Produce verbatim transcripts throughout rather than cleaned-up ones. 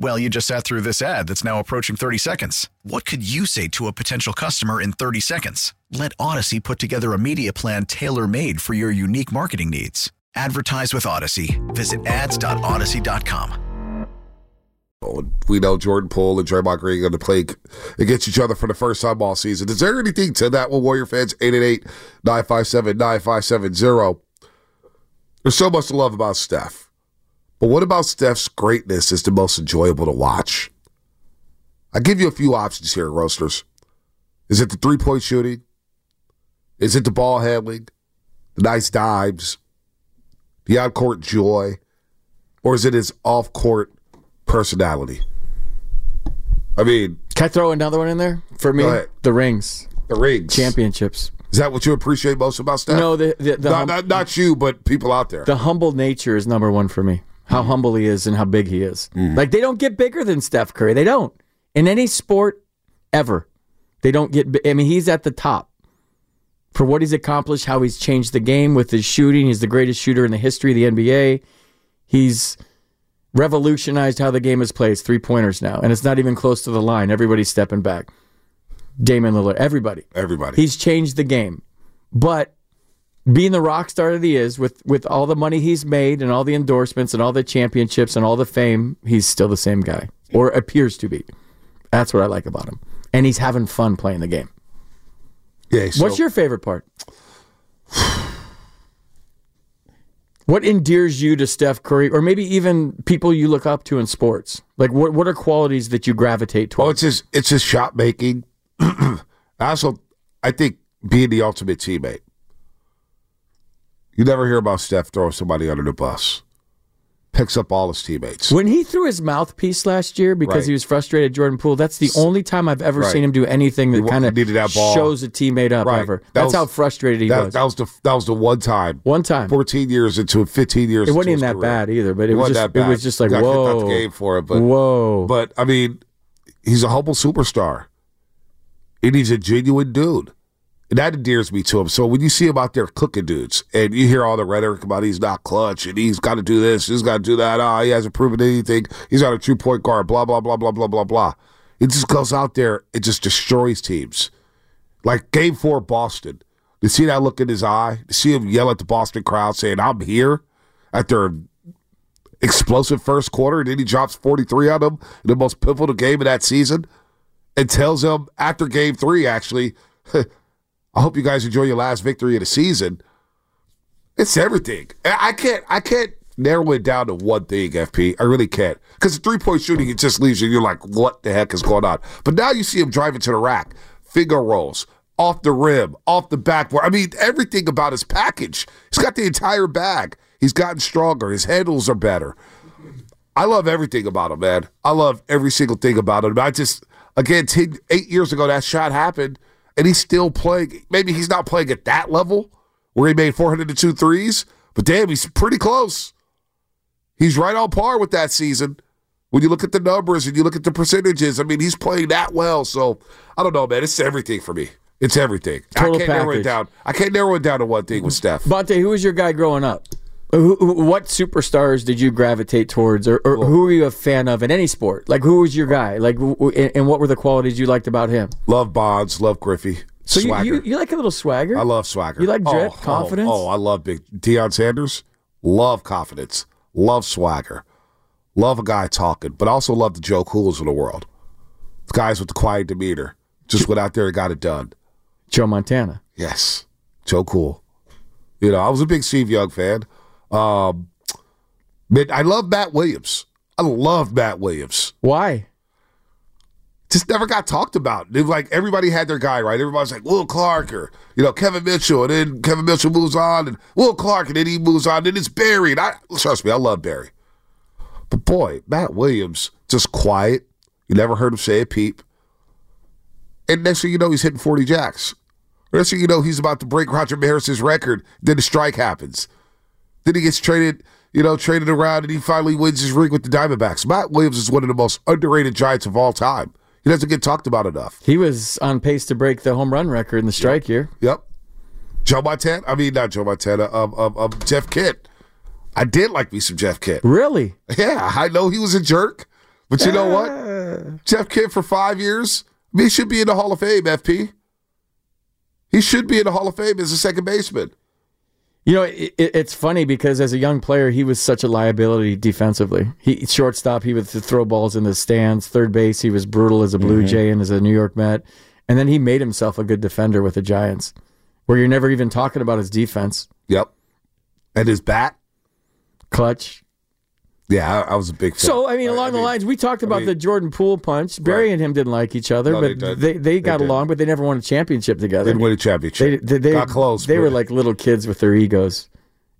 Well, you just sat through this ad that's now approaching thirty seconds. What could you say to a potential customer in thirty seconds? Let Odyssey put together a media plan tailor-made for your unique marketing needs. Advertise with Odyssey. Visit ads dot odyssey dot com. We know Jordan Poole and Draymond Green are going to play against each other for the first time all season. Is there anything to that? Well, Warrior fans, eight eight eight, nine five seven, nine five seven zero. There's so much to love about Steph. But what about Steph's greatness is the most enjoyable to watch? I give you a few options here, Roasters. Is it the three-point shooting? Is it the ball handling? The nice dives? The on-court joy? Or is it his off-court personality? I mean... Can I throw another one in there? For me, the rings. The rings. Championships. Is that what you appreciate most about Steph? No, the, the, the hum- not, not you, but people out there. The humble nature is number one for me. How humble he is and how big he is. Mm. Like, they don't get bigger than Steph Curry. They don't. In any sport ever, they don't get big. I mean, he's at the top for what he's accomplished, how he's changed the game with his shooting. He's the greatest shooter in the history of the N B A. He's revolutionized how the game is played. It's three-pointers now, and it's not even close to the line. Everybody's stepping back. Damian Lillard, everybody. Everybody. He's changed the game. But... being the rock star that he is, with, with all the money he's made and all the endorsements and all the championships and all the fame, he's still the same guy, or appears to be. That's what I like about him. And he's having fun playing the game. Yeah. So, what's your favorite part? What endears you to Steph Curry, or maybe even people you look up to in sports? Like, what what are qualities that you gravitate towards? Oh, it's his, it's his shot making. Also, I think being the ultimate teammate. You never hear about Steph throwing somebody under the bus. Picks up all his teammates. When he threw his mouthpiece last year because right. he was frustrated at Jordan Poole, that's the only time I've ever right. seen him do anything that kind of shows a teammate up right. ever. That that's was, how frustrated he that, was. That was the that was the one time. One time. fourteen years into fifteen years. It wasn't even that career. Bad either, but it, it was just it was just like, not, whoa. Not the game for it, but, whoa. But, I mean, he's a humble superstar. And he's a genuine dude. And that endears me to him. So when you see him out there cooking dudes, and you hear all the rhetoric about he's not clutch, and he's got to do this, he's got to do that, ah, oh, he hasn't proven anything, he's not a true point guard, blah, blah, blah, blah, blah, blah, blah. It just goes out there, it just destroys teams. Like Game four Boston, to see that look in his eye, to see him yell at the Boston crowd saying, I'm here, at their explosive first quarter, and then he drops forty-three on them in the most pivotal game of that season, and tells them after Game three, actually, I hope you guys enjoy your last victory of the season. It's everything. I can't I can't narrow it down to one thing, F P. I really can't. Because the three-point shooting, it just leaves you, you're like, what the heck is going on? But now you see him driving to the rack, finger rolls, off the rim, off the backboard. I mean, everything about his package. He's got the entire bag. He's gotten stronger. His handles are better. I love everything about him, man. I love every single thing about him. I just, again, ten, eight years ago, that shot happened. And he's still playing. Maybe he's not playing at that level where he made four hundred two threes, but damn, he's pretty close. He's right on par with that season. When you look at the numbers and you look at the percentages, I mean, he's playing that well. So, I don't know, man. It's everything for me. It's everything. Total I can't package. narrow it down. I can't narrow it down to one thing with Steph. Bonte, who was your guy growing up? Who, who, what superstars did you gravitate towards, or, or who were you a fan of in any sport? Like, who was your guy? Like, who, and what were the qualities you liked about him? Love Bonds, love Griffey. So swagger. You, you, you like a little swagger? I love swagger. You like drip, oh, confidence? Oh, oh, I love big Deion Sanders. Love confidence. Love swagger. Love a guy talking, but also love the Joe Cools of the world. The guys with the quiet demeanor just went out there and got it done. Joe Montana. Yes, Joe Cool. You know, I was a big Steve Young fan. Um, but I love Matt Williams. I love Matt Williams. Why? Just never got talked about. Dude, like, everybody had their guy, right? Everybody's like, Will Clark or, you know, Kevin Mitchell. And then Kevin Mitchell moves on. And Will Clark, and then he moves on. And then it's Barry. And I, trust me, I love Barry. But, boy, Matt Williams, just quiet. You never heard him say a peep. And next thing you know, he's hitting forty jacks. Next thing you know, he's about to break Roger Maris' record. Then the strike happens. Then he gets traded, you know, traded around, and he finally wins his ring with the Diamondbacks. Matt Williams is one of the most underrated Giants of all time. He doesn't get talked about enough. He was on pace to break the home run record in the strike yep. year. Yep. Joe Montana. I mean, not Joe Montana. Um, um, um, Jeff Kent. I did like me some Jeff Kent. Really? Yeah. I know he was a jerk, but you yeah. know what? Jeff Kent for five years, I mean, he should be in the Hall of Fame, F P. He should be in the Hall of Fame as a second baseman. You know, it, it, it's funny because as a young player, he was such a liability defensively. He shortstop, he would throw balls in the stands. Third base, he was brutal as a Blue mm-hmm. Jay and as a New York Met. And then he made himself a good defender with the Giants, where you're never even talking about his defense. Yep. And his bat. Clutch. Yeah, I, I was a big fan. So, I mean, along I mean, the lines, we talked about I mean, the Jordan Poole punch. Barry right. and him didn't like each other, no, but they, they, they got they along, but they never won a championship together. They didn't win a championship. They, they, got they, close. They were it. like little kids with their egos.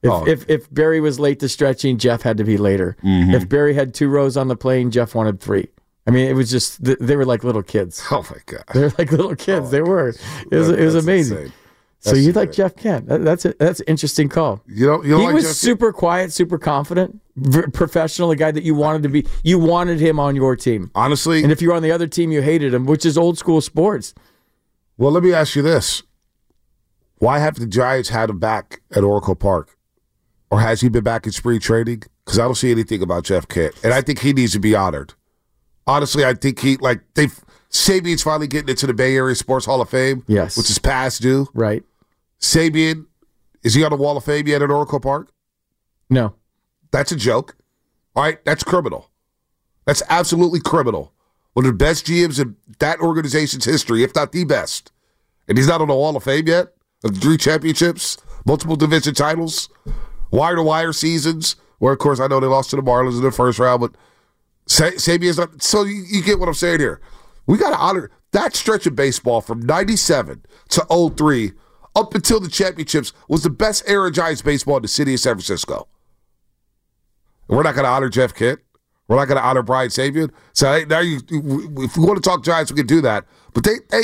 If, oh. if if Barry was late to stretching, Jeff had to be later. Mm-hmm. If Barry had two rows on the plane, Jeff wanted three. I mean, it was just, they were like little kids. Oh, my God. They were like little kids. Oh they were. It was, that, it was amazing. Insane. So you like Jeff Kent. That's a, that's an interesting call. You don't, you don't he like was Jeff super Kent? Quiet, super confident, v- professional, a guy that you wanted to be. You wanted him on your team. Honestly. And if you were on the other team, you hated him, which is old school sports. Well, let me ask you this. Why have the Giants had him back at Oracle Park? Or has he been back in spring training? Because I don't see anything about Jeff Kent. And I think he needs to be honored. Honestly, I think he, like, they've, Sabean's finally getting into the Bay Area Sports Hall of Fame. Yes. Which is past due. Right. Sabean, is he on the Wall of Fame yet at Oracle Park? No. That's a joke. All right, that's criminal. That's absolutely criminal. One of the best G Ms in that organization's history, if not the best. And he's not on the Wall of Fame yet? Of three championships, multiple division titles, wire-to-wire seasons, where, of course, I know they lost to the Marlins in the first round, but Sabean's not. So you, you get what I'm saying here. We got to honor that stretch of baseball from ninety-seven to oh three up until the championships, was the best era of Giants baseball in the city of San Francisco. And we're not going to honor Jeff Kent. We're not going to honor Brian Sabean. So hey, now, you, if we want to talk Giants, we can do that. But they, they,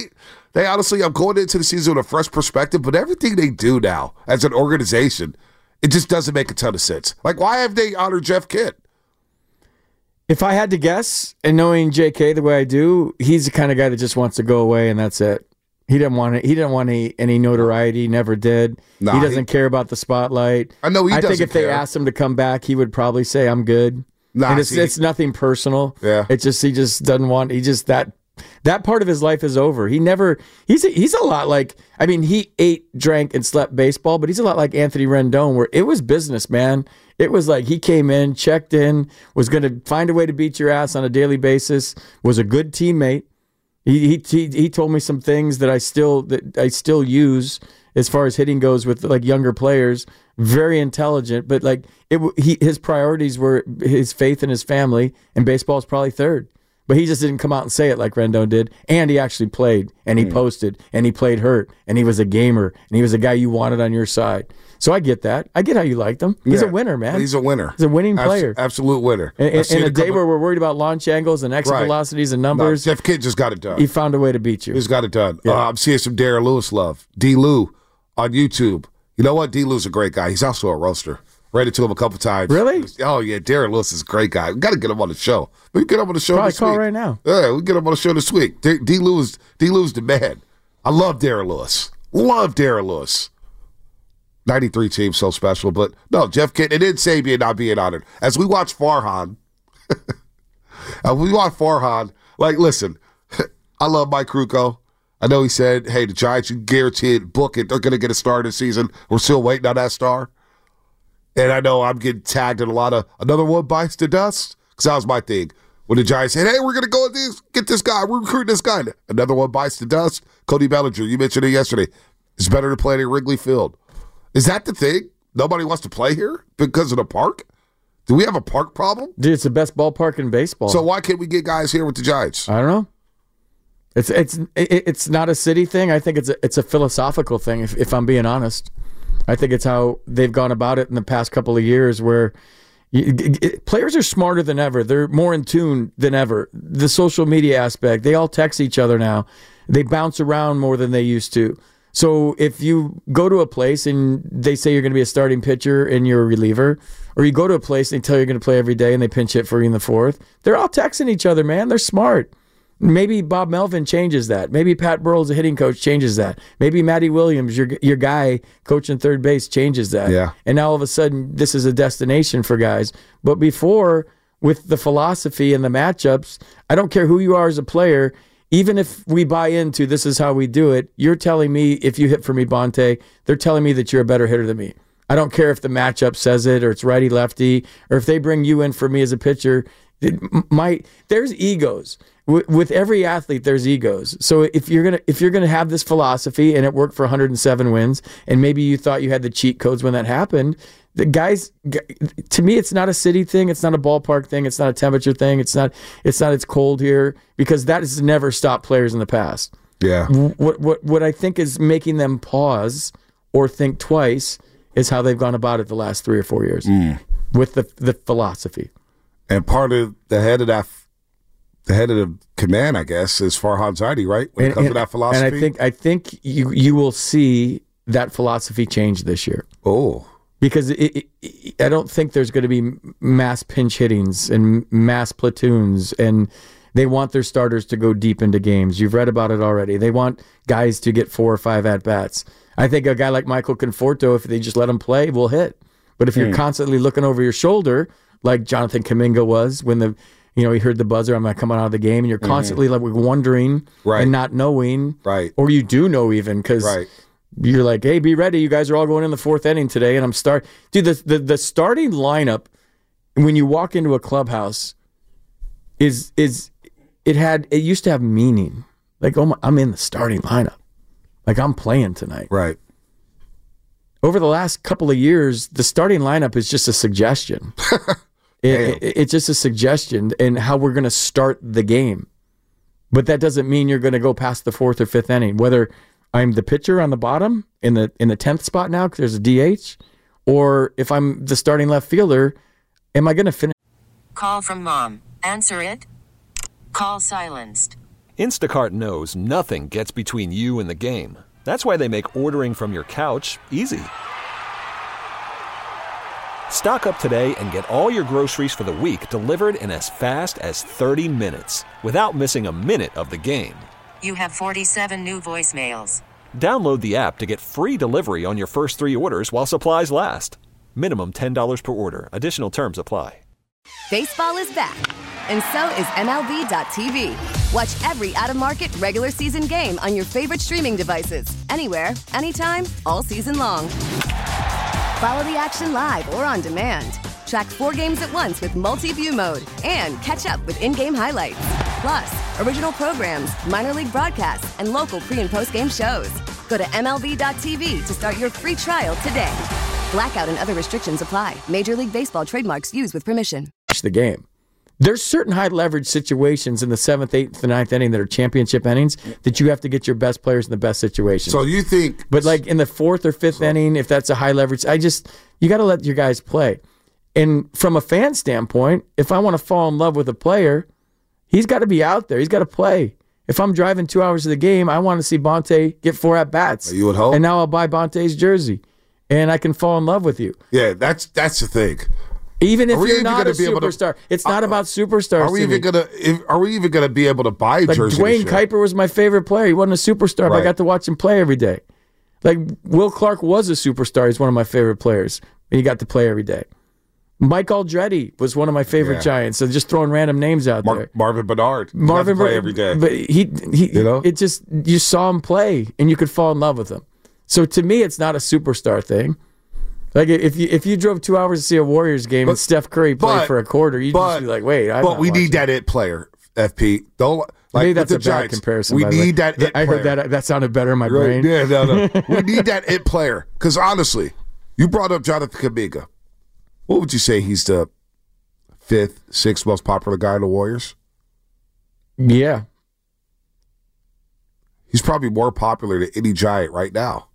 they honestly, I'm going into the season with a fresh perspective. But everything they do now as an organization, it just doesn't make a ton of sense. Like, why have they honored Jeff Kent? If I had to guess, and knowing J K the way I do, he's the kind of guy that just wants to go away and that's it. He didn't want it. He didn't want any, any notoriety. Never did. Nah, he doesn't he, care about the spotlight. I know he doesn't. I think if care. they asked him to come back, he would probably say, "I'm good." Nah, and it's see, it's nothing personal. Yeah. It's just he just doesn't want. He just that that part of his life is over. He never. He's a, he's a lot like. I mean, he ate, drank, and slept baseball, but he's a lot like Anthony Rendon, where it was business, man. It was like he came in, checked in, was going to find a way to beat your ass on a daily basis. Was a good teammate. He he he told me some things that I still that I still use as far as hitting goes with like younger players. Very intelligent, but like it he his priorities were his faith and his family, and baseball is probably third. But he just didn't come out and say it like Rendon did. And he actually played, and he mm. posted, and he played hurt, and he was a gamer, and he was a guy you wanted on your side. So I get that. I get how you liked him. He's yeah. a winner, man. He's a winner. He's a winning player. Abs- absolute winner. In a, a day where we're worried about launch angles and exit right. velocities and numbers. No, Jeff Kidd just got it done. He found a way to beat you. He's got it done. Yeah. Uh, I'm seeing some Darryl Lewis love. D. Lou on YouTube. You know what? D. Lou's a great guy. He's also a roaster. Ran into him a couple times. Really? Oh, yeah. Darryl Lewis is a great guy. We got to get him on the show. We can get him on the show Probably this week. Probably call right now. Yeah, we get him on the show this week. D. D. Lou's, D. Lou's the man. I love Darryl Lewis. Love Darryl Lewis. ninety-three team, so special. But no, Jeff Kent, and then Sabean not being honored. As we watch Farhan, as we watch Farhan, like, listen, I love Mike Kruko. I know he said, hey, the Giants, you guarantee it, book it. They're going to get a star this season. We're still waiting on that star. And I know I'm getting tagged in a lot of another one bites the dust, because that was my thing. When the Giants said, hey, we're going to go with this, get this guy, we're recruiting this guy. Another one bites the dust. Cody Bellinger, you mentioned it yesterday. It's better to play at Wrigley Field. Is that the thing? Nobody wants to play here because of the park? Do we have a park problem? Dude, it's the best ballpark in baseball. So why can't we get guys here with the Giants? I don't know. It's it's it's not a city thing. I think it's a, it's a philosophical thing, if, if I'm being honest. I think it's how they've gone about it in the past couple of years where you, it, it, players are smarter than ever. They're more in tune than ever. The social media aspect, they all text each other now. They bounce around more than they used to. So if you go to a place and they say you're going to be a starting pitcher and you're a reliever, or you go to a place and they tell you you're going to play every day and they pinch hit for you in the fourth, they're all texting each other, man. They're smart. Maybe Bob Melvin changes that. Maybe Pat Burrell's a hitting coach changes that. Maybe Matty Williams, your your guy coaching third base, changes that. Yeah. And now all of a sudden, this is a destination for guys. But before, with the philosophy and the matchups, I don't care who you are as a player, even if we buy into this is how we do it, you're telling me if you hit for me, Bonte, they're telling me that you're a better hitter than me. I don't care if the matchup says it or it's righty-lefty or if they bring you in for me as a pitcher. It, my there's egos. With every athlete, there's egos. So if you're gonna if you're gonna have this philosophy and it worked for one hundred seven wins, and maybe you thought you had the cheat codes when that happened, the guys, to me, it's not a city thing, it's not a ballpark thing, it's not a temperature thing, it's not it's not it's cold here, because that has never stopped players in the past. Yeah. What what what I think is making them pause or think twice is how they've gone about it the last three or four years mm. with the the philosophy. And part of the head of that. The head of the command, I guess, is Farhan Zaidi, right? When and, it comes and, to that philosophy. And I think I think you you will see that philosophy change this year. Oh. Because it, it, I don't think there's going to be mass pinch hittings and mass platoons, and they want their starters to go deep into games. You've read about it already. They want guys to get four or five at-bats. I think a guy like Michael Conforto, if they just let him play, will hit. But if mm. you're constantly looking over your shoulder, like Jonathan Kuminga was when the... You know, he heard the buzzer, I'm not coming out of the game, and you're constantly mm-hmm. like wondering right. and not knowing. Right. Or you do know even because right. you're like, hey, be ready. You guys are all going in the fourth inning today, and I'm start. Dude, the, the, the starting lineup, when you walk into a clubhouse, is is it had it used to have meaning. Like, oh my, I'm in the starting lineup. Like, I'm playing tonight. Right. Over the last couple of years, the starting lineup is just a suggestion. It, it, it's just a suggestion and how we're going to start the game. But that doesn't mean you're going to go past the fourth or fifth inning, whether I'm the pitcher on the bottom in the in the tenth spot now because there's a D H, or if I'm the starting left fielder, am I going to finish? Call from mom. Answer it. Call silenced. Instacart knows nothing gets between you and the game. That's why they make ordering from your couch easy. Stock up today and get all your groceries for the week delivered in as fast as thirty minutes without missing a minute of the game. You have forty-seven new voicemails. Download the app to get free delivery on your first three orders while supplies last. Minimum ten dollars per order. Additional terms apply. Baseball is back, and so is M L B dot T V. Watch every out-of-market regular season game on your favorite streaming devices. Anywhere, anytime, all season long. Follow the action live or on demand. Track four games at once with multi-view mode and catch up with in-game highlights. Plus, original programs, minor league broadcasts, and local pre- and post-game shows. Go to M L B dot T V to start your free trial today. Blackout and other restrictions apply. Major League Baseball trademarks used with permission. The game. There's certain high-leverage situations in the seventh, eighth, and ninth inning that are championship innings that you have to get your best players in the best situations. So you think... But like in the fourth or fifth so. inning, if that's a high-leverage... I just... You got to let your guys play. And from a fan standpoint, if I want to fall in love with a player, he's got to be out there. He's got to play. If I'm driving two hours of the game, I want to see Bonte get four at-bats. You would hope. And now I'll buy Bonte's jersey, and I can fall in love with you. Yeah, that's that's the thing. Even if you're not a superstar, to, it's not uh, about superstars. Are we even going to? Are we even going to be able to buy like jerseys? Dwayne Kuiper was my favorite player. He wasn't a superstar, right. but I got to watch him play every day. Like Will Clark was a superstar. He's one of my favorite players, and he got to play every day. Mike Aldretti was one of my favorite yeah. Giants. So just throwing random names out Mar- there. Marvin Bernard. Marvin Bernard every day, but he he you know? It just you saw him play and you could fall in love with him. So to me, it's not a superstar thing. Like, if you if you drove two hours to see a Warriors game but, and Steph Curry played but, for a quarter, you'd but, just be like, wait, I'm But we watching. Need that it player, F P. Don't, like, Maybe that's the a Giants, bad comparison. We need that it I player. I heard that. That sounded better in my right. brain. Yeah, no, no. We need that it player. Because, honestly, You brought up Jonathan Kuminga. What would you say he's the fifth, sixth most popular guy in the Warriors? Yeah. He's probably more popular than any Giant right now.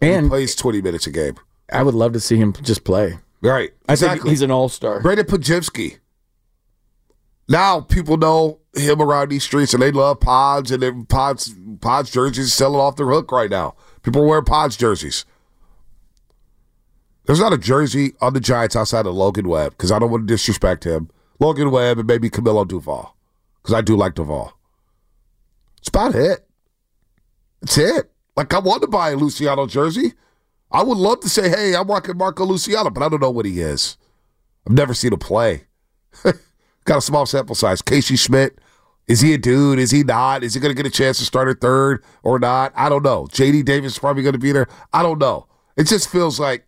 And he plays twenty minutes a game. I would love to see him just play. Right. Exactly. I think he's an all-star. Brandon Podjemski. Now people know him around these streets, and they love Pods, and then Pods, Pods jerseys selling off their hook right now. People are wearing Pods jerseys. There's not a jersey on the Giants outside of Logan Webb, because I don't want to disrespect him. Logan Webb and maybe Camilo Duvall, because I do like Duvall. It's about it. It's it. Like, I want to buy a Luciano jersey. I would love to say, hey, I'm rocking Marco Luciano, but I don't know what he is. I've never seen him play. Got a small sample size. Casey Schmidt, is he a dude? Is he not? Is he going to get a chance to start at third or not? I don't know. J D Davis is probably going to be there. I don't know. It just feels like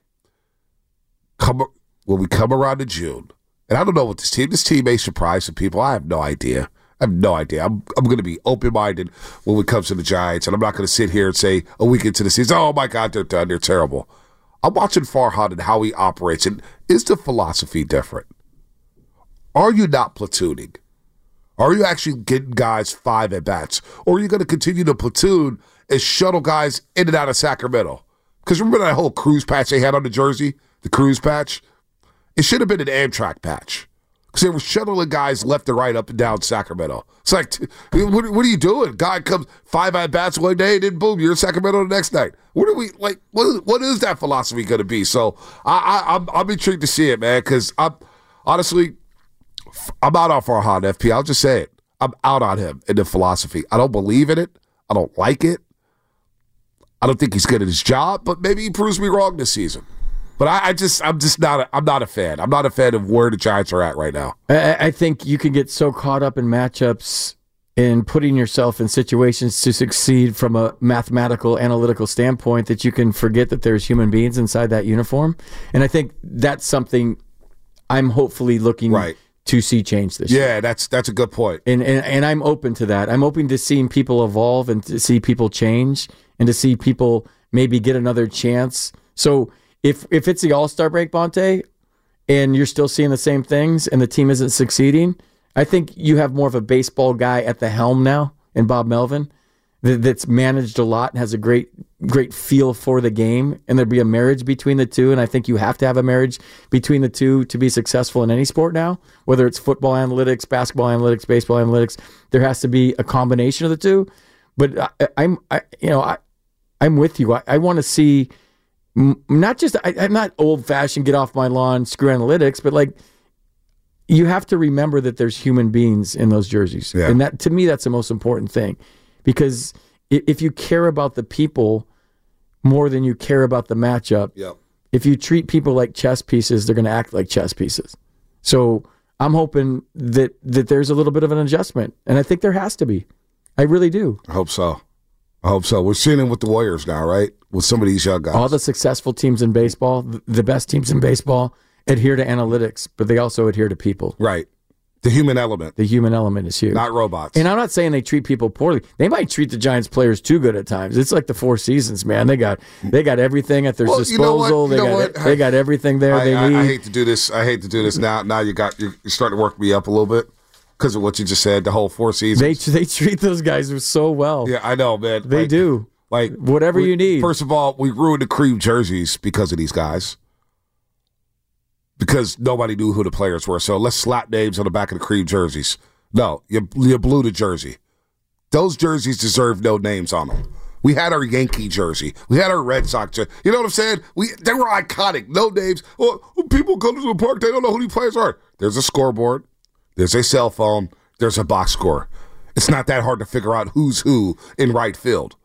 come when we come around to June, and I don't know what this team, this team may surprise some people. I have no idea. I have no idea. I'm I'm going to be open-minded when it comes to the Giants, and I'm not going to sit here and say a week into the season, oh, my God, they're done. They're terrible. I'm watching Farhan and how he operates, and is the philosophy different? Are you not platooning? Are you actually getting guys five at-bats? Or are you going to continue to platoon and shuttle guys in and out of Sacramento? Because remember that whole cruise patch they had on the jersey? The cruise patch? It should have been an Amtrak patch. Because they were shuttling guys left and right up and down Sacramento. It's like, what, what are you doing? Guy comes five at-bats one day and then boom, you're in Sacramento the next night. What are we, like, what, what is that philosophy going to be? So I, I, I'm, I'm intrigued to see it, man, because I'm honestly... I'm out on Farhan, F P. I'll just say it. I'm out on him and the philosophy. I don't believe in it. I don't like it. I don't think he's good at his job, but maybe he proves me wrong this season. But I, I just, I'm just not, a, I'm not a fan. I'm not a fan of where the Giants are at right now. I, I think you can get so caught up in matchups and putting yourself in situations to succeed from a mathematical, analytical standpoint that you can forget that there's human beings inside that uniform. And I think that's something I'm hopefully looking right. to see change this yeah, year. Yeah, that's that's a good point. And, and and I'm open to that. I'm open to seeing people evolve and to see people change and to see people maybe get another chance. So if if it's the All-Star break, Bonte, and you're still seeing the same things and the team isn't succeeding, I think you have more of a baseball guy at the helm now in Bob Melvin that, that's managed a lot and has a great great feel for the game, and there'd be a marriage between the two, and I think you have to have a marriage between the two to be successful in any sport now, whether it's football analytics, basketball analytics, baseball analytics. There has to be a combination of the two. But I, I'm, I, you know, I, I'm with you. I, I want to see not just I, I'm not old-fashioned, get off my lawn, screw analytics, but like you have to remember that there's human beings in those jerseys, yeah. and that to me that's the most important thing, because if you care about the people more than you care about the matchup, yep. if you treat people like chess pieces, they're going to act like chess pieces. So I'm hoping that, that there's a little bit of an adjustment, and I think there has to be. I really do. I hope so. I hope so. We're seeing it with the Warriors now, right? With some of these young guys. All the successful teams in baseball, the best teams in baseball, adhere to analytics, but they also adhere to people. Right. The human element. The human element is huge. Not robots. And I'm not saying they treat people poorly. They might treat the Giants players too good at times. It's like the Four Seasons, man. They got they got everything at their well, disposal. You know you they, got, they got everything there I, they I, need. I hate to do this. I hate to do this now. Now you got you're starting to work me up a little bit because of what you just said. The whole Four Seasons. They they treat those guys so well. Yeah, I know, man. They like, do like whatever we, you need. First of all, we ruined the cream jerseys because of these guys. Because nobody knew who the players were. So let's slap names on the back of the cream jerseys. No, you, you blew the jersey. Those jerseys deserve no names on them. We had our Yankee jersey. We had our Red Sox jersey. You know what I'm saying? We They were iconic. No names. Well, when people go to the park, they don't know who the players are. There's a scoreboard. There's a cell phone. There's a box score. It's not that hard to figure out who's who in right field.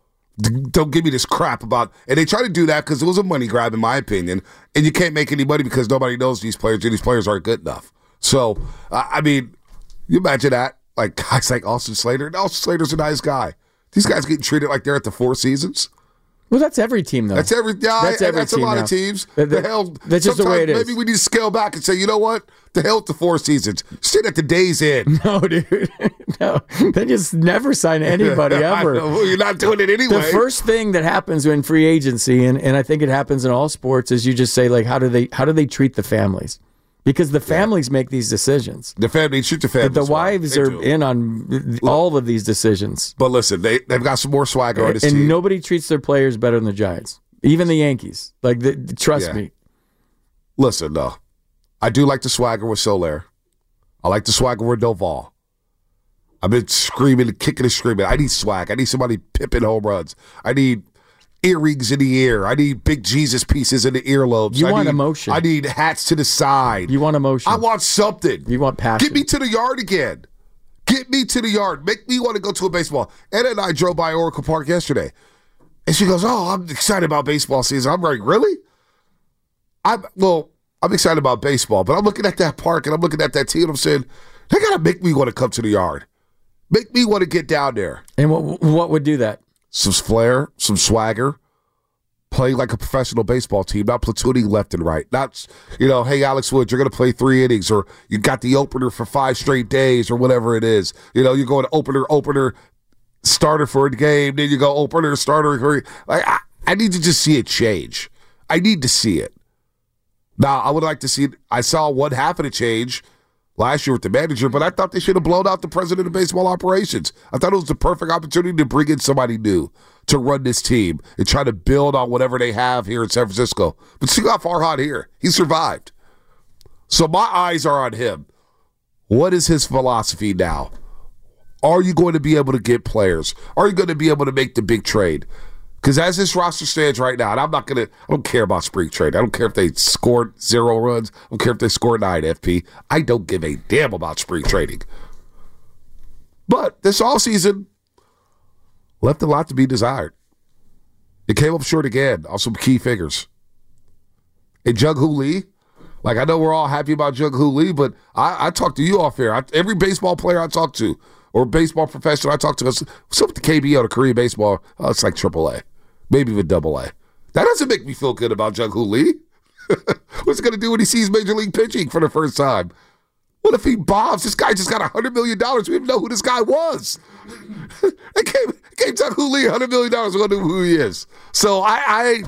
Don't give me this crap about, and they try to do that because it was a money grab, in my opinion. And you can't make any money because nobody knows these players, and these players aren't good enough. So, uh, I mean, you imagine that, like guys like Austin Slater. And Austin Slater's a nice guy. These guys getting treated like they're at the Four Seasons. Well, that's every team, though. That's every. Yeah, that's, every that's team a lot now. of teams. That, that, the hell, that's just the way it is. Maybe we need to scale back and say, you know what? The hell with the four seasons. Sit at the day's end. No, dude. No, they just never sign anybody ever. Well, you're not doing it anyway. The first thing that happens in free agency, and, and I think it happens in all sports, is you just say, like, how do they how do they treat the families? Because the families yeah. make these decisions. The family shoot the families. The, the wives are do. in on all of these decisions. But listen, they, they've got some more swagger on this and team. And nobody treats their players better than the Giants. Even the Yankees. Like, the, trust yeah. me. Listen, though. I do like the swagger with Soler. I like the swagger with Duvall. I've been screaming and kicking and screaming. I need swag. I need somebody pipping home runs. I need earrings in the ear. I need big Jesus pieces in the earlobes. You I want need, emotion. I need hats to the side. You want emotion. I want something. You want passion. Get me to the yard again. Get me to the yard. Make me want to go to a baseball. Anna and I drove by Oracle Park yesterday. And she goes, oh, I'm excited about baseball season. I'm like, really? I'm, well, I'm excited about baseball, but I'm looking at that park and I'm looking at that team and I'm saying, they got to make me want to come to the yard. Make me want to get down there. And what what would do that? Some flair, some swagger, play like a professional baseball team, not platooning left and right. Not, you know, hey, Alex Woods, you're going to play three innings, or you got the opener for five straight days, or whatever it is. You know, you're going opener, opener, starter for a game, then you go opener, starter. Like, I, I need to just see it change. I need to see it. Now, I would like to see, I saw one half of the change last year with the manager, but I thought they should have blown out the president of baseball operations. I thought it was the perfect opportunity to bring in somebody new to run this team and try to build on whatever they have here in San Francisco. But see how Farhan here. He survived. So my eyes are on him. What is his philosophy now? Are you going to be able to get players? Are you going to be able to make the big trade? Because as this roster stands right now, and I'm not going to, I don't care about spring training. I don't care if they scored zero runs. I don't care if they scored nine, F P. I don't give a damn about spring training. But this offseason left a lot to be desired. It came up short again on some key figures. And Jung-Hoo Lee, like I know we're all happy about Jung-Hoo Lee, but I, I talked to you off air. I, every baseball player I talk to, or baseball professional I talk to, us, what's up with the K B O, the Korean baseball? Oh, it's like triple A, maybe even double A. That doesn't make me feel good about Jung-Hoo Lee. What's he going to do when he sees Major League pitching for the first time? What if he bombs? This guy just got one hundred million dollars. We didn't know who this guy was. They gave, gave Jung-Hoo Lee one hundred million dollars. We don't know who he is. So I I,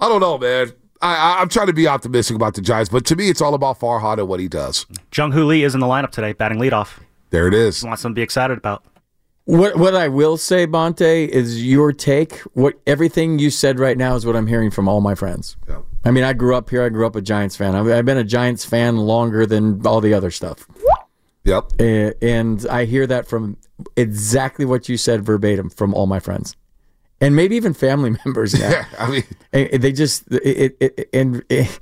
I don't know, man. I, I'm trying to be optimistic about the Giants, but to me, it's all about Farhan and what he does. Jung-Hoo Lee is in the lineup today, batting leadoff. There it is. Want something to be excited about. What what I will say, Bonte, is your take. What everything you said right now is what I'm hearing from all my friends. Yeah. I mean, I grew up here. I grew up a Giants fan. I've, I've been a Giants fan longer than all the other stuff. Yep. And, and I hear that from exactly what you said verbatim from all my friends, and maybe even family members now. Yeah, I mean, and they just it, it, it, and. It,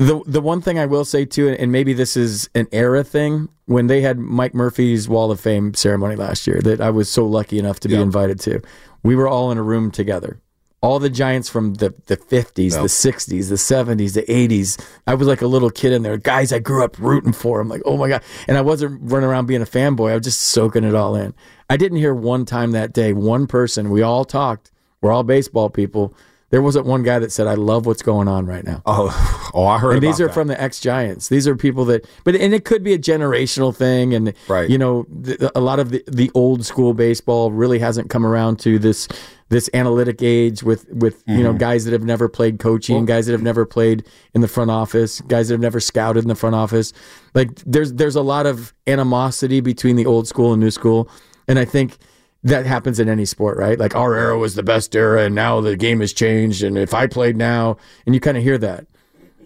The the one thing I will say, too, and maybe this is an era thing, when they had Mike Murphy's Wall of Fame ceremony last year that I was so lucky enough to be yep. invited to, we were all in a room together. All the Giants from the, the fifties, yep. the sixties, the seventies, the eighties. I was like a little kid in there. Guys I grew up rooting for. I'm like, oh, my God. And I wasn't running around being a fanboy. I was just soaking it all in. I didn't hear one time that day, one person, we all talked, we're all baseball people, there wasn't one guy that said, I love what's going on right now. Oh, oh I heard and about that. These are that. from the ex-Giants. These are people that, but and it could be a generational thing. And, right. you know, the, a lot of the, the old school baseball really hasn't come around to this this analytic age with, with mm-hmm. you know, guys that have never played coaching, well, guys that have never played in the front office, guys that have never scouted in the front office. Like, there's there's a lot of animosity between the old school and new school. And I think that happens in any sport, right? Like, our era was the best era, and now the game has changed, and if I played now, and you kind of hear that.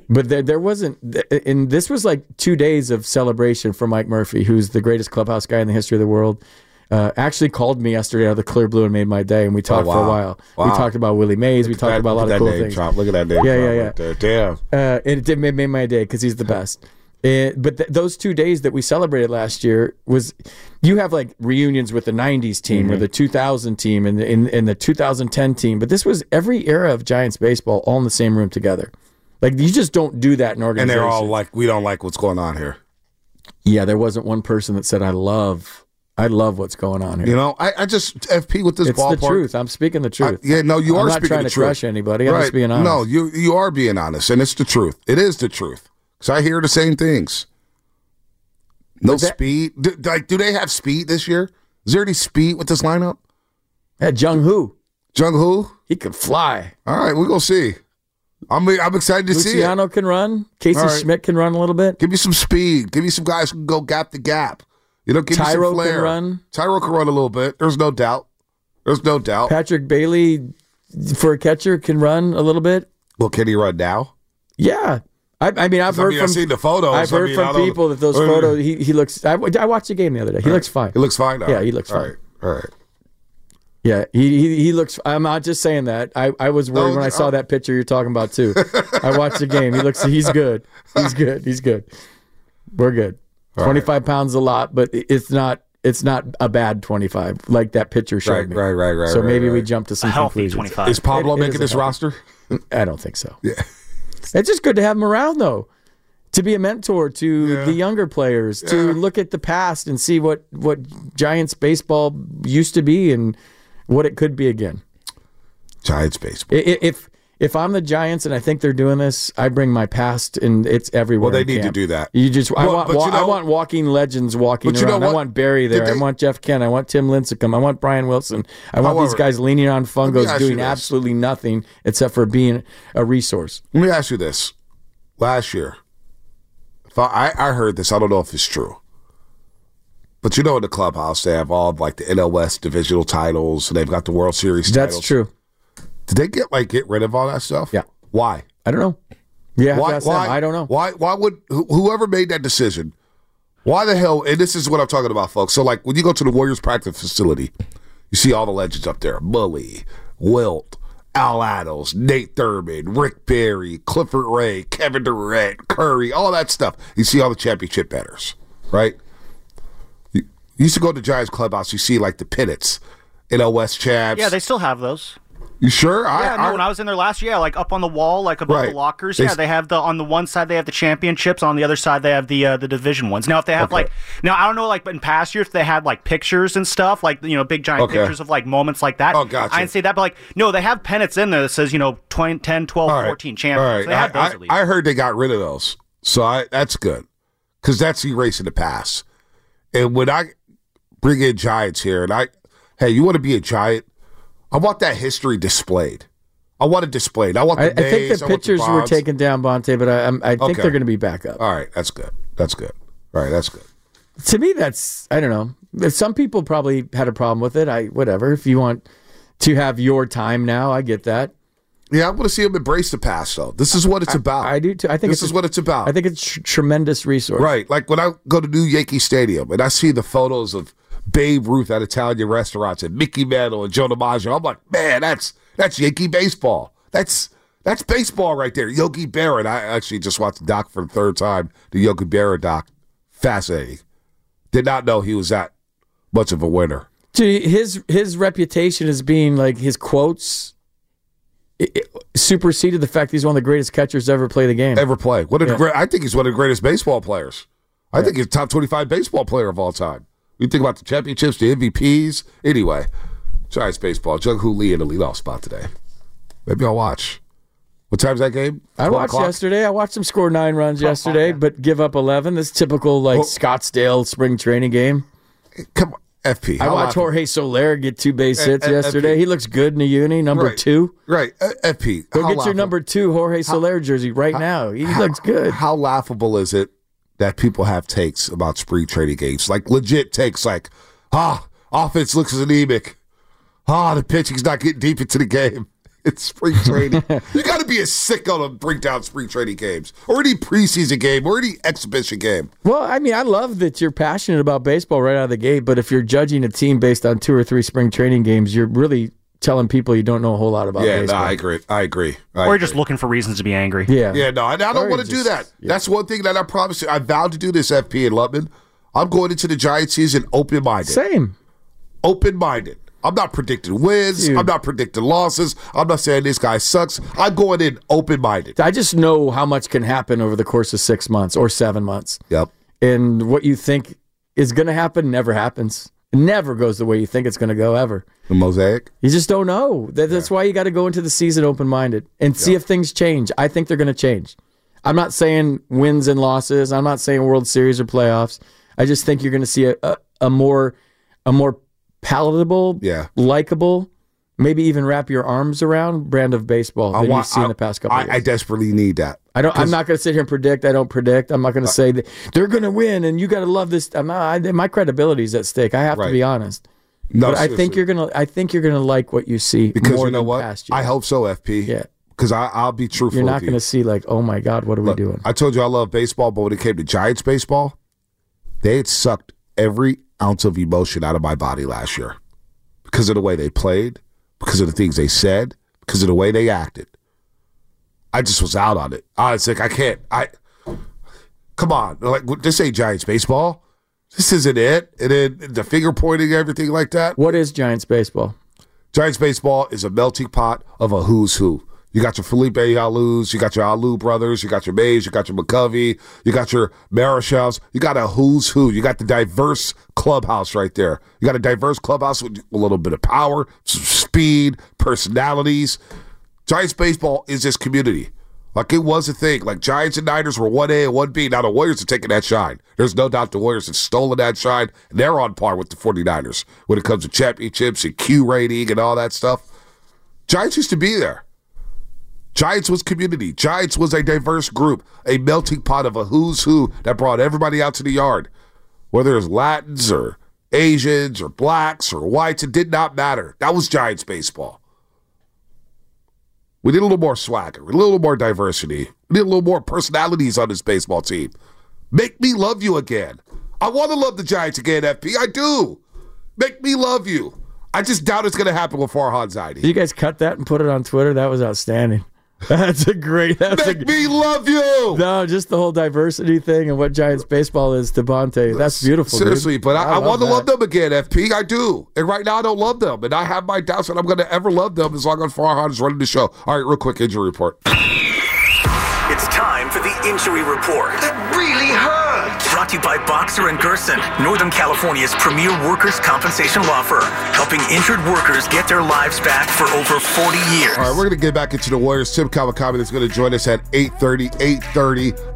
But there, there wasn't, and this was like two days of celebration for Mike Murphy, who's the greatest clubhouse guy in the history of the world. Uh, actually called me yesterday out of the clear blue and made my day, and we talked oh, wow. for a while. Wow. We talked about Willie Mays. We talked that, about a lot of cool name, things. Trump. Look at that name. Yeah, yeah, Trump yeah. Right there. Damn. Uh, and it did make, made my day because he's the best. It, but th- those two days that we celebrated last year was, you have like reunions with the nineties team mm-hmm. or the two thousand team and the, and, and the two thousand ten team. But this was every era of Giants baseball all in the same room together. Like, you just don't do that in organizations. And they're all like, we don't like what's going on here. Yeah, there wasn't one person that said, I love I love what's going on here. You know, I, I just F P with this it's ballpark. It's the truth. I'm speaking the truth. I, yeah, no, you I'm are speaking the truth. I'm not trying to crush anybody. Right. I'm just being honest. No, you you are being honest, and it's the truth. It is the truth, because I hear the same things. No that, speed. Do, like, do they have speed this year? Is there any speed with this lineup? That Jung-Hoo. Jung-Hoo? He can fly. All right, we're going to see. I'm I'm excited to Luciano see it. Luciano can run. Casey right. Schmidt can run a little bit. Give me some speed. Give me some guys who can go gap to gap. You know, give me some flair. Tyro can run. Tyro can run a little bit. There's no doubt. There's no doubt. Patrick Bailey, for a catcher, can run a little bit. Well, can he run now? Yeah. I, I mean, I've heard I mean, from I've seen the photos. I've heard I mean, from people that those photos. He he looks. I, I watched the game the other day. He All looks right. fine. He looks fine. Now. Yeah, he looks All fine. Right. All right. Yeah, he, he he looks. I'm not just saying that. I, I was worried oh, when I oh. saw that picture you're talking about too. I watched the game. He looks. He's good. He's good. He's good. We're good. All twenty-five right. pounds a lot, but it's not. It's not a bad twenty-five like that picture showed right, me. Right, right, right. So right, maybe right. we jump to some a healthy conclusions. twenty-five Is Pablo it, making it is this healthy. roster? I don't think so. Yeah. It's just good to have him around, though, to be a mentor to yeah. the younger players, yeah. to look at the past and see what, what Giants baseball used to be and what it could be again. Giants baseball. If if I'm the Giants and I think they're doing this, I bring my past and it's everywhere. Well, they need camp. to do that. You just well, I want wa- you know, I want walking legends walking around. You know I want Barry there. They, I want Jeff Kent. I want Tim Lincecum. I want Brian Wilson. I want however, these guys leaning on fungos doing absolutely nothing except for being a resource. Let me ask you this. Last year, if I, I heard this. I don't know if it's true. But you know in the clubhouse, they have all like the N L West divisional titles. They've got the World Series titles. That's true. Did they get like get rid of all that stuff? Yeah. Why? I don't know. Yeah. Why, why, I don't know. Why? Why would wh- whoever made that decision? Why the hell? And this is what I'm talking about, folks. So like when you go to the Warriors practice facility, you see all the legends up there: Bully, Wilt, Al Attles, Nate Thurman, Rick Barry, Clifford Ray, Kevin Durant, Curry, all that stuff. You see all the championship batters, right? You, you used to go to the Giants clubhouse. You see like the pennants, N L West champs. Yeah, they still have those. You sure? Yeah, I, no, I, when I was in there last year, yeah, like up on the wall, like above right. the lockers, yeah, they, they have the, on the one side they have the championships, on the other side they have the uh, the division ones. Now if they have okay. like, now I don't know, like in past years if they had like pictures and stuff, like, you know, big giant okay. pictures of like moments like that. Oh, gotcha. I didn't say that, but like, no, they have pennants in there that says, you know, twenty, ten, twelve, right. fourteen champions. Right. So they have those I, at least. I heard they got rid of those, so I, that's good, because that's erasing the past. And when I bring in Giants here, and I, hey, you want to be a Giant? I want that history displayed. I want it displayed. I want the I, days, I think the I pictures the were taken down, Bonte, but I, I, I think okay. they're going to be back up. All right, that's good. That's good. All right, that's good. To me, that's, I don't know. Some people probably had a problem with it. I Whatever. If you want to have your time now, I get that. Yeah, I want to see them embrace the past, though. This is what it's I, about. I do, too. I think This it's is a, what it's about. I think it's a tr- tremendous resource. Right. Like when I go to New Yankee Stadium and I see the photos of Babe Ruth at Italian restaurants and Mickey Mantle and Joe DiMaggio. I'm like, man, that's that's Yankee baseball. That's that's baseball right there. Yogi Berra. And I actually just watched the doc for the third time, the Yogi Berra doc. Fascinating. Did not know he was that much of a winner. Dude, his his reputation as being like his quotes it, it superseded the fact that he's one of the greatest catchers to ever play the game. Ever play. What yeah. I think he's one of the greatest baseball players. I yeah. think he's a top twenty-five baseball player of all time. You think about the championships, the M V Ps. Anyway, Giants baseball. Jung-Hoo Lee in the leadoff spot today. Maybe I'll watch. What time's that game? I watched o'clock? yesterday. I watched them score nine runs Come yesterday, on, but give up eleven. This typical like well, Scottsdale spring training game. Come on, F P. I watched Jorge Soler get two base hits F- yesterday. F P. He looks good in the uni, number right. two. Right, F P. Go get your number two Jorge Soler jersey right how, now. He how, looks good. How laughable is it that people have takes about spring training games, like legit takes like, ah, offense looks anemic. Ah, the pitching's not getting deep into the game. It's spring training. You got to be a sicko to bring down spring training games or any preseason game or any exhibition game. Well, I mean, I love that you're passionate about baseball right out of the gate, but if you're judging a team based on two or three spring training games, you're really telling people you don't know a whole lot about yeah, baseball. Yeah, no, I agree. I agree. I or you're just looking for reasons to be angry. Yeah. Yeah, no, I, I don't want to do that. Yeah. That's one thing that I promise you. I vowed to do this, F P and Lubman. I'm going into the Giants season open-minded. Same. Open-minded. I'm not predicting wins. Dude. I'm not predicting losses. I'm not saying this guy sucks. I'm going in open-minded. I just know how much can happen over the course of six months or seven months. Yep. And what you think is going to happen never happens. It never goes the way you think it's going to go ever. The mosaic? You just don't know. That, that's yeah. why you got to go into the season open-minded and see yep. if things change. I think they're going to change. I'm not saying wins and losses. I'm not saying World Series or playoffs. I just think you're going to see a, a, a more a more palatable, yeah. likable, maybe even wrap your arms around brand of baseball than want, you've seen I, the past couple I, of years. I desperately need that. I don't, I'm not going to sit here and predict. I don't predict. I'm not going to uh, say that they're going to win and you got to love this. I'm not, I, my credibility is at stake. I have right. to be honest. No, but I think you're going to. I think you're going to like what you see because more you know than what? Past years. I hope so, F P. Yeah. Because I'll be truthful. You're not going to see like, oh my God, what are Look, we doing? I told you I love baseball, but when it came to Giants baseball, they had sucked every ounce of emotion out of my body last year because of the way they played, because of the things they said, because of the way they acted. I just was out on it. I was like, I can't. I come on, like this ain't Giants baseball. This isn't it. And then the finger pointing, everything like that. What is Giants baseball? Giants baseball is a melting pot of a who's who. You got your Felipe Alus, you got your Alou brothers, you got your Mays, you got your McCovey, you got your Marishal's, you got a who's who. You got the diverse clubhouse right there. You got a diverse clubhouse with a little bit of power, some speed, personalities. Giants baseball is this community. Like, it was a thing. Like, Giants and Niners were one A and one B. Now the Warriors are taking that shine. There's no doubt the Warriors have stolen that shine. And they're on par with the 49ers when it comes to championships and Q rating and all that stuff. Giants used to be there. Giants was community. Giants was a diverse group, a melting pot of a who's who that brought everybody out to the yard. Whether it's Latins or Asians or blacks or whites, it did not matter. That was Giants baseball. We need a little more swagger. We need a little more diversity. We need a little more personalities on this baseball team. Make me love you again. I want to love the Giants again, F P. I do. Make me love you. I just doubt it's going to happen with Farhan Zaidi. Did you guys cut that and put it on Twitter? That was outstanding. That's a great. That's Make a, me love you. No, just the whole diversity thing and what Giants baseball is to Bonte. That's beautiful. Seriously, dude. But I, I, I want to that. love them again, F P. I do. And right now I don't love them. And I have my doubts that I'm going to ever love them as long as Farhan is running the show. All right, real quick injury report. It's time for the injury report. That really hurt. Brought to you by Boxer and Gerson, Northern California's premier workers' compensation law firm, helping injured workers get their lives back for over forty years. All right, we're going to get back into the Warriors. Tim Kawakami is going to join us at eight thirty.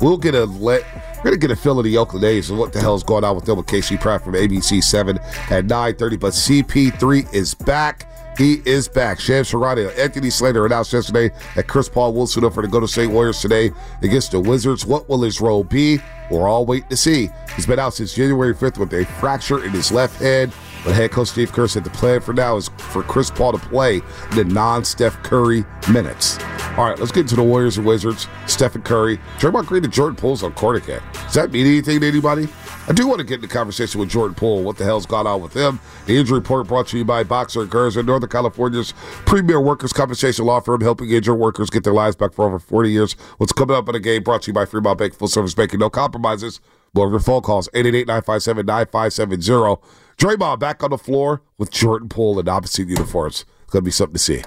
We'll get a let. We're going to get a feel of the Oakland A's and what the hell's going on with them with Casey Pratt from A B C seven at nine thirty. But C P three is back. He is back. Sham Sharania and Anthony Slater announced yesterday that Chris Paul will suit up for the Golden State Warriors today against the Wizards. What will his role be? We're all waiting to see. He's been out since January fifth with a fracture in his left hand. But head coach Steve Kerr said the plan for now is for Chris Paul to play in the non-Steph Curry minutes. All right, let's get into the Warriors and Wizards. Stephen Curry, Draymond Green, and Jordan Poole's on court again. Does that mean anything to anybody? I do want to get into conversation with Jordan Poole. What the hell's gone on with him? The injury report brought to you by Boxer and Gerson, Northern California's premier workers' compensation law firm, helping injured workers get their lives back for over forty years. What's coming up in the game brought to you by Fremont Bank, full service banking, no compromises. More of your phone calls, eight eight eight, nine five seven, nine five seven zero. Draymond back on the floor with Jordan Poole in opposite uniforms. It's going to be something to see.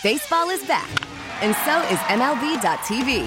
Baseball is back, and so is M L B dot T V.